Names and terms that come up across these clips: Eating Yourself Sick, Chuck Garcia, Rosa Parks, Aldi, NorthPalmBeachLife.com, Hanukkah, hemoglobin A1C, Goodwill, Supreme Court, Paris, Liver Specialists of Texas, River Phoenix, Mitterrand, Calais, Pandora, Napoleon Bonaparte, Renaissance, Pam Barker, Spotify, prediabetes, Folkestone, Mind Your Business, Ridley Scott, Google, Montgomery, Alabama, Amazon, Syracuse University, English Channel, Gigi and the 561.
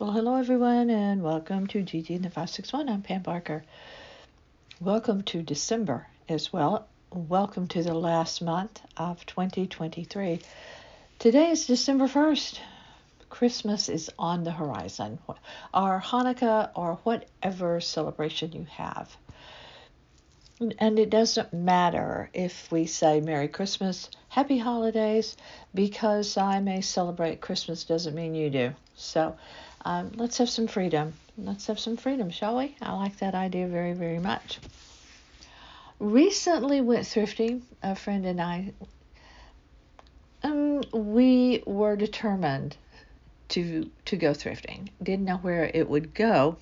Well, hello everyone, and welcome to Gigi and the 561. I'm Pam Barker. Welcome to December as well. Welcome to the last month of 2023. Today is December 1st. Christmas is on the horizon, or Hanukkah, or whatever celebration you have. And it doesn't matter if we say Merry Christmas, Happy Holidays, because I may celebrate Christmas doesn't mean you do. So let's have some freedom. Let's have some freedom, shall we? I like that idea very, very much. Recently went thrifting, a friend and I. We were determined to go thrifting. Didn't know where it would go.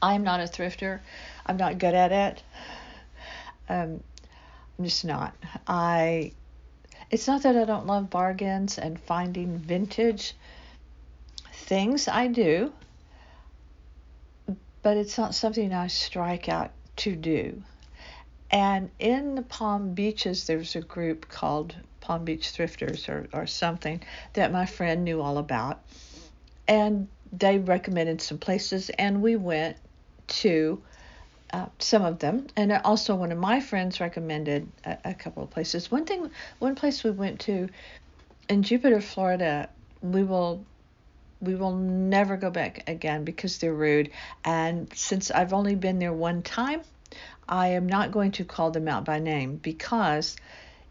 I'm not a thrifter. I'm not good at it. I'm just not. It's not that I don't love bargains and finding vintage things. I do. But it's not something I strike out to do. And in the Palm Beaches, there's a group called Palm Beach Thrifters or something that my friend knew all about. And they recommended some places, and we went to some of them. And also one of my friends recommended a couple of places. One place we went to in Jupiter, Florida, we will never go back again because they're rude. And since I've only been there one time, I am not going to call them out by name, because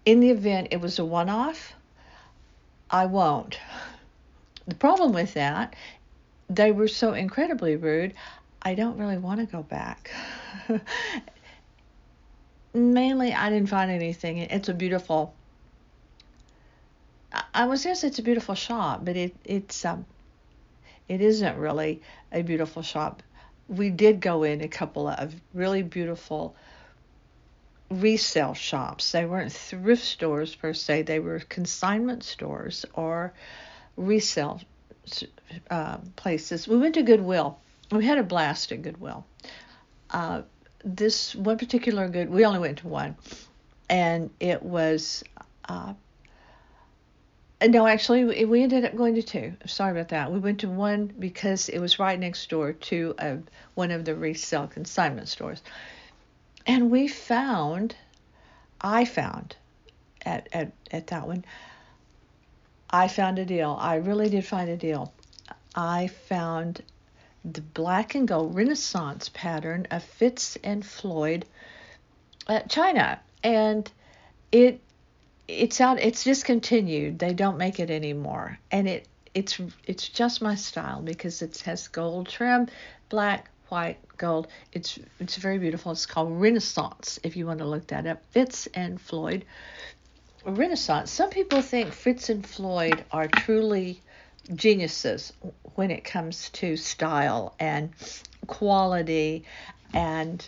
in the event it was a one-off, I won't. The problem with that, they were so incredibly rude, I don't really want to go back. Mainly, I didn't find anything. It's a beautiful shop, but it isn't really a beautiful shop. We did go in a couple of really beautiful resale shops. They weren't thrift stores per se. They were consignment stores or resale places. We went to Goodwill. We had a blast at Goodwill. This one particular Goodwill, we only went to one, and it was we ended up going to two. Sorry about that. We went to one because it was right next door to one of the resale consignment stores, and I found at that one, I found a deal. I really did find a deal. I found the black and gold Renaissance pattern of Fitz and Floyd china, and it's out. It's discontinued. They don't make it anymore, and it's just my style because it has gold trim, black, white, gold. It's very beautiful. It's called Renaissance. If you want to look that up, Fitz and Floyd. Renaissance. Some people think Fitz and Floyd are truly geniuses when it comes to style and quality and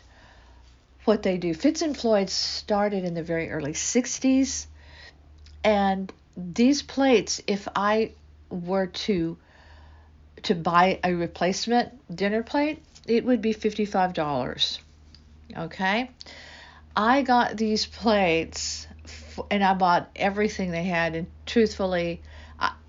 what they do. Fitz and Floyd started in the very early 60s, and these plates, if I were to buy a replacement dinner plate, it would be $55. Okay? I got these plates, and I bought everything they had, and truthfully,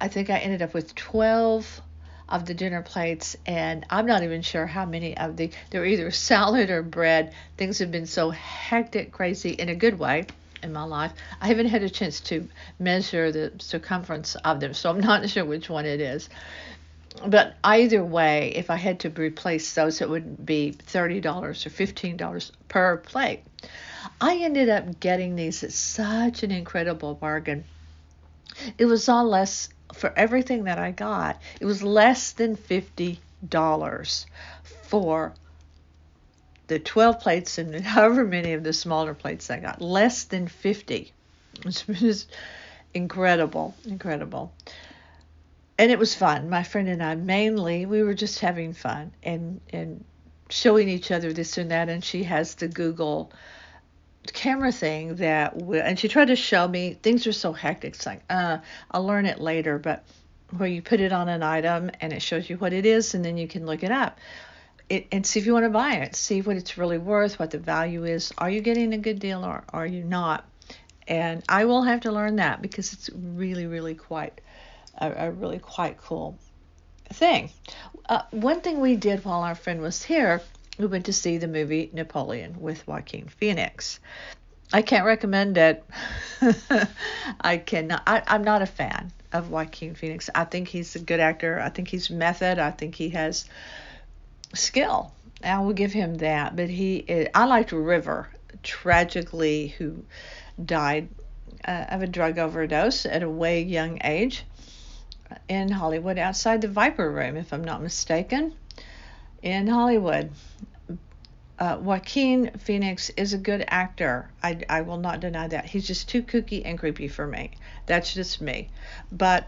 I think I ended up with 12 of the dinner plates, and I'm not even sure how many of they're either salad or bread. Things have been so hectic, crazy, in a good way in my life. I haven't had a chance to measure the circumference of them, so I'm not sure which one it is. But either way, if I had to replace those, it would be $30 or $15 per plate. I ended up getting these at such an incredible bargain. It was all less for everything that I got. It was less than $50 for the 12 plates and however many of the smaller plates I got. Less than 50. It's just incredible. And it was fun. My friend and I, mainly, we were just having fun and showing each other this and that. And she has the Google camera thing and she tried to show me. Things are so hectic. It's like, I'll learn it later. But where you put it on an item and it shows you what it is, and then you can look it up and see if you want to buy it. See what it's really worth, what the value is. Are you getting a good deal or are you not? And I will have to learn that because it's really quite cool thing. One thing we did while our friend was here, we went to see the movie Napoleon with Joaquin Phoenix. I can't recommend it. I cannot. I'm not a fan of Joaquin Phoenix. I think he's a good actor. I think he's method. I think he has skill. I will give him that. But I liked River, tragically, who died of a drug overdose at a way young age in Hollywood, outside the Viper Room, if I'm not mistaken, in Hollywood. Joaquin Phoenix is a good actor. I will not deny that. He's just too kooky and creepy for me. That's just me. But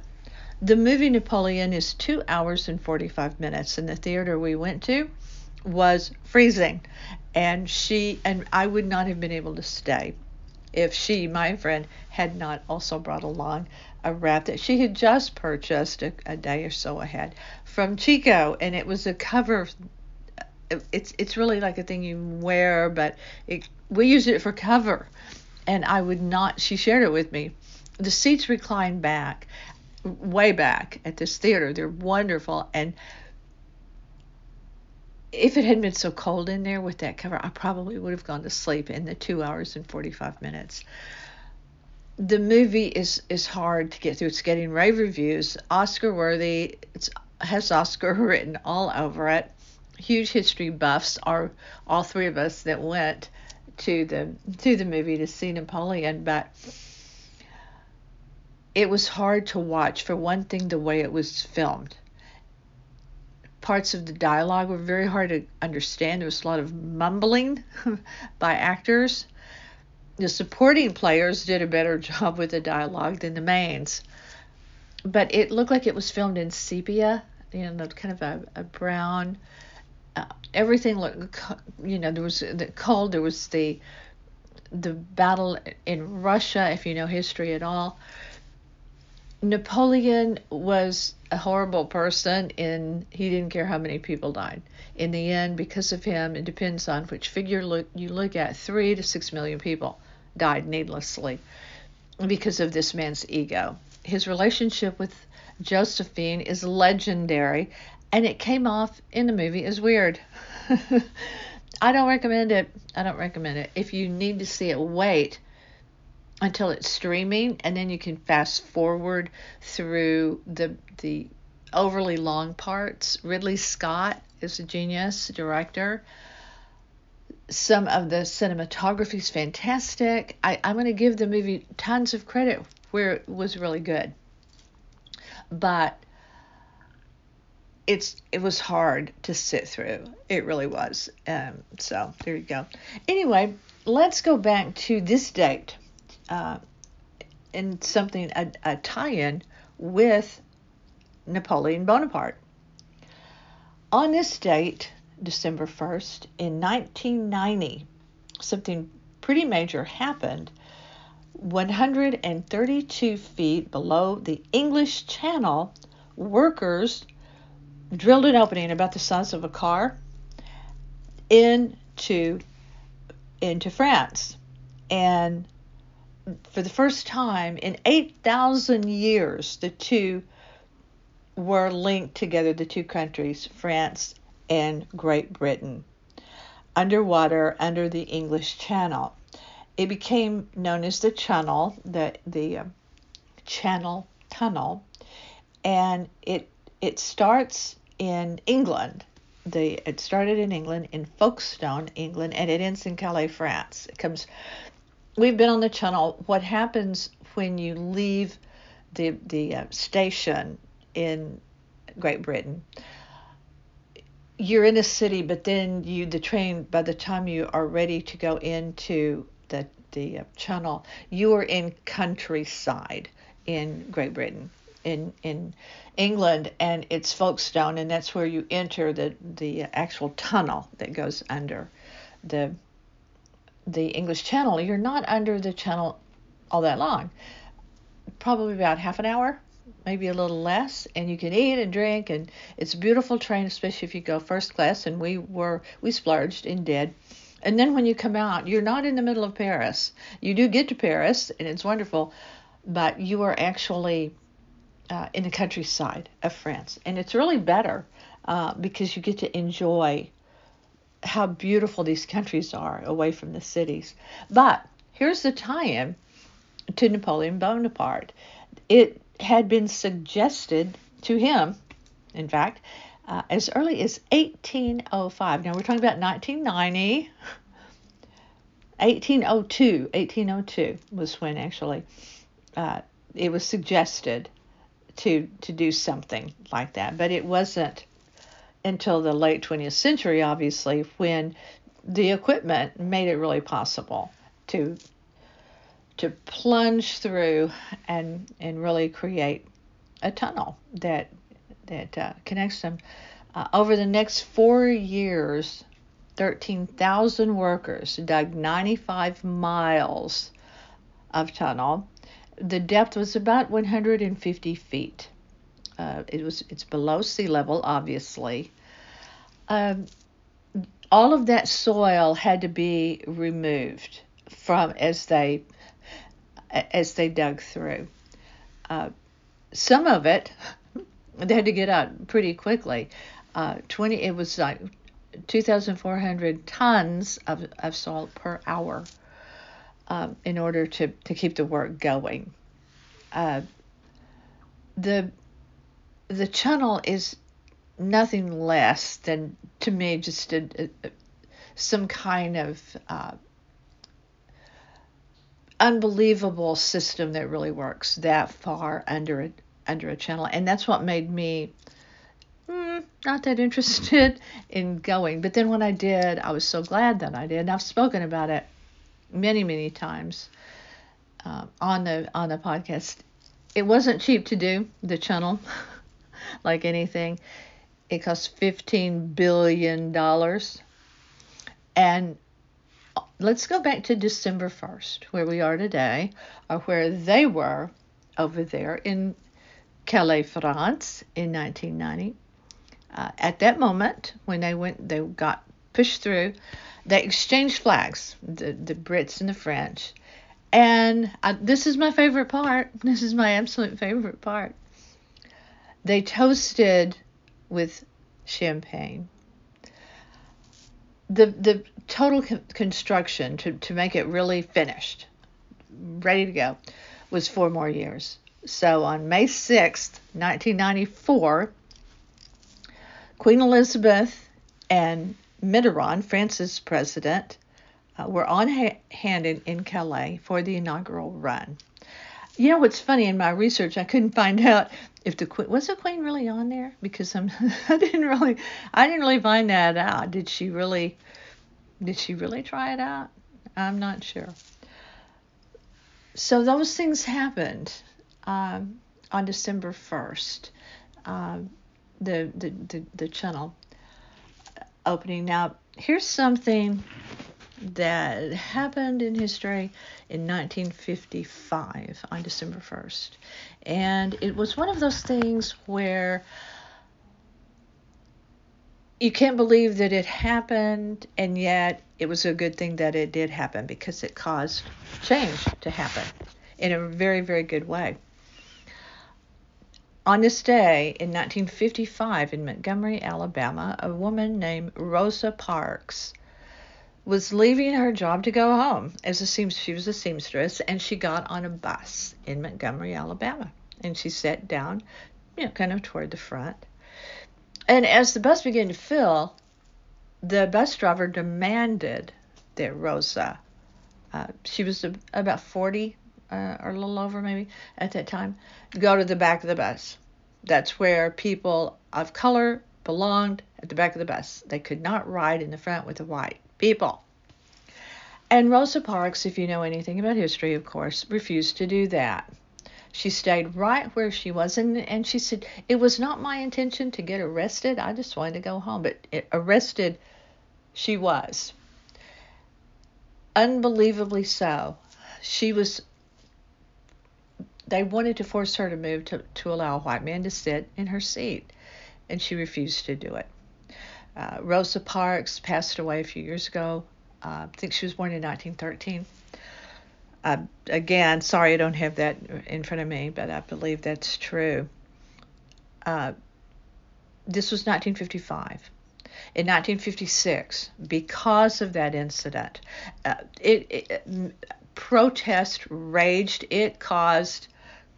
the movie Napoleon is 2 hours and 45 minutes, and the theater we went to was freezing. And I would not have been able to stay if she, my friend, had not also brought along a wrap that she had just purchased a day or so ahead from Chico, and it was a cover. It's really like a thing you wear, but we used it for cover, and I would not. She shared it with me. The seats reclined back, way back at this theater. They're wonderful, and if it hadn't been so cold in there with that cover, I probably would have gone to sleep in the 2 hours and 45 minutes. The movie is hard to get through. It's getting rave reviews, Oscar worthy. It has Oscar written all over it. Huge history buffs are all three of us that went to the movie to see Napoleon, but it was hard to watch. For one thing, the way it was filmed. Parts of the dialogue were very hard to understand. There was a lot of mumbling by actors. The supporting players did a better job with the dialogue than the mains. But it looked like it was filmed in sepia, kind of a brown. Everything looked, there was the cold, there was the battle in Russia, if you know history at all. Napoleon was a horrible person, and he didn't care how many people died. In the end, because of him, it depends on which figure you look at, 3 to 6 million people died needlessly because of this man's ego. His relationship with Josephine is legendary, and it came off in the movie as weird. I don't recommend it. If you need to see it, wait until it's streaming, and then you can fast forward through the overly long parts. Ridley Scott is a genius director. Some of the cinematography is fantastic. I'm going to give the movie tons of credit where it was really good. But it was hard to sit through. It really was. So there you go. Anyway, let's go back to this date. And something, a tie-in with Napoleon Bonaparte. On this date, December 1st, in 1990, something pretty major happened. 132 feet below the English Channel, workers drilled an opening about the size of a car into France. And for the first time in 8,000 years, the two were linked together, the two countries, France and Great Britain, underwater under the English Channel. It became known as the Channel, the Channel Tunnel, and it starts in England. It started in England, in Folkestone, England, and it ends in Calais, France. We've been on the channel. What happens when you leave the station in Great Britain? You're in a city, but then the train, by the time you are ready to go into the channel, you are in countryside in Great Britain, in England, and it's Folkestone, and that's where you enter the actual tunnel that goes under the English Channel. You're not under the channel all that long, probably about half an hour, maybe a little less, and you can eat and drink, and it's a beautiful train, especially if you go first class, and we splurged and did. And then when you come out, you're not in the middle of Paris. You do get to Paris, and it's wonderful, but you are actually in the countryside of France. And it's really better because you get to enjoy how beautiful these countries are away from the cities. But here's the tie-in to Napoleon Bonaparte. It had been suggested to him, in fact, as early as 1805. Now, we're talking about 1990. 1802 was when actually it was suggested to do something like that. But it wasn't until the late 20th century, obviously, when the equipment made it really possible to plunge through and really create a tunnel that connects them. Over the next 4 years, 13,000 workers dug 95 miles of tunnel. The depth was about 150 feet. It's below sea level, obviously. All of that soil had to be removed from as they dug through. Some of it they had to get out pretty quickly. It was like 2,400 tons of soil per hour in order to keep the work going. The tunnel is nothing less than, to me, just some kind of unbelievable system that really works that far under a channel. And that's what made me not that interested in going. But then when I did, I was so glad that I did. And I've spoken about it many, many times on the podcast. It wasn't cheap to do the channel. Like anything, it cost $15 billion. And let's go back to December 1st, where we are today, or where they were over there in Calais, France, in 1990. At that moment, when they got pushed through, they exchanged flags, the Brits and the French. And this is my favorite part. This is my absolute favorite part. They toasted with champagne. The total construction to make it really finished, ready to go, was 4 more years. So on May 6th, 1994, Queen Elizabeth and Mitterrand, France's president, were on hand in Calais for the inaugural run. You know what's funny? In my research, I couldn't find out if the Queen was the Queen really on there, because I didn't really find that out. Did she really try it out? I'm not sure. So those things happened on December 1st. The channel opening. Now here's something that happened in history in 1955 on December 1st. And it was one of those things where you can't believe that it happened, and yet it was a good thing that it did happen, because it caused change to happen in a very, very good way. On this day in 1955 in Montgomery, Alabama, a woman named Rosa Parks was leaving her job to go home. She was a seamstress, and she got on a bus in Montgomery, Alabama, and she sat down, kind of toward the front. And as the bus began to fill, the bus driver demanded that Rosa, she was about 40 or a little over maybe at that time, go to the back of the bus. That's where people of color belonged, at the back of the bus. They could not ride in the front with the white people. And Rosa Parks, if you know anything about history, of course, refused to do that. She stayed right where she was, and she said, "It was not my intention to get arrested. I just wanted to go home." But arrested she was. Unbelievably so. They wanted to force her to move to allow a white man to sit in her seat, and she refused to do it. Rosa Parks passed away a few years ago. I think she was born in 1913. Again, sorry I don't have that in front of me, but I believe that's true. This was 1955. In 1956, because of that incident, protest raged. It caused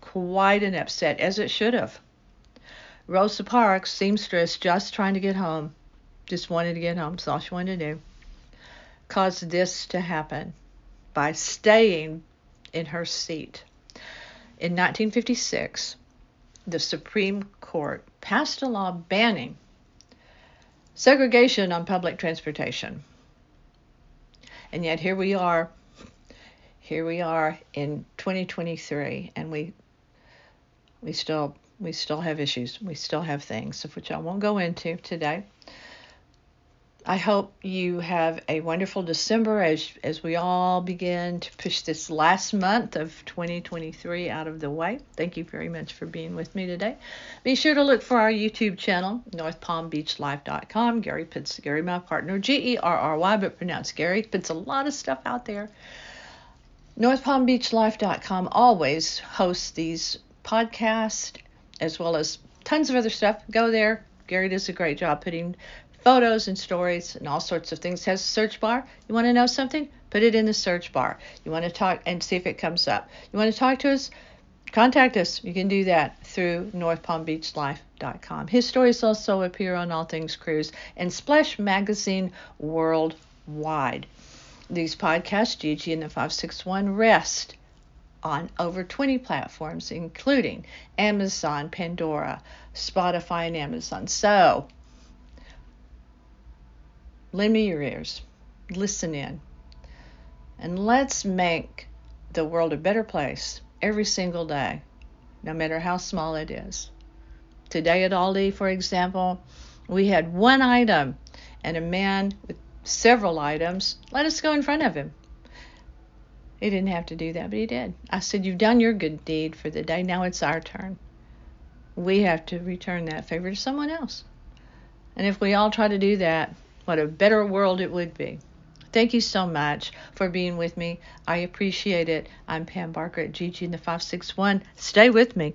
quite an upset, as it should have. Rosa Parks, seamstress, just trying to get home, just wanted to get home. That's all she wanted to do. Caused this to happen by staying in her seat. In 1956, the Supreme Court passed a law banning segregation on public transportation. And yet here we are in 2023, and we still have issues. We still have things, of which I won't go into today. I hope you have a wonderful December as we all begin to push this last month of 2023 out of the way. Thank you very much for being with me today. Be sure to look for our YouTube channel, NorthPalmBeachLife.com. Gary Pitts, Gary, my partner, G-E-R-R-Y, but pronounced Gary. Puts a lot of stuff out there. NorthPalmBeachLife.com always hosts these podcasts as well as tons of other stuff. Go there. Gary does a great job putting photos and stories and all sorts of things. It has a search bar. You want to know something? Put it in the search bar. You want to talk and see if it comes up. You want to talk to us? Contact us. You can do that through NorthPalmBeachLife.com. His stories also appear on All Things Cruise and Splash Magazine Worldwide. These podcasts, Gigi and the 561, rest on over 20 platforms, including Amazon, Pandora, Spotify, and Amazon. So lend me your ears, listen in, and let's make the world a better place every single day, no matter how small it is. Today at Aldi, for example, we had one item, and a man with several items let us go in front of him. He didn't have to do that, but he did. I said, "You've done your good deed for the day. Now it's our turn. We have to return that favor to someone else." And if we all try to do that, what a better world it would be. Thank you so much for being with me. I appreciate it. I'm Pam Barker at Gigi and the 561. Stay with me.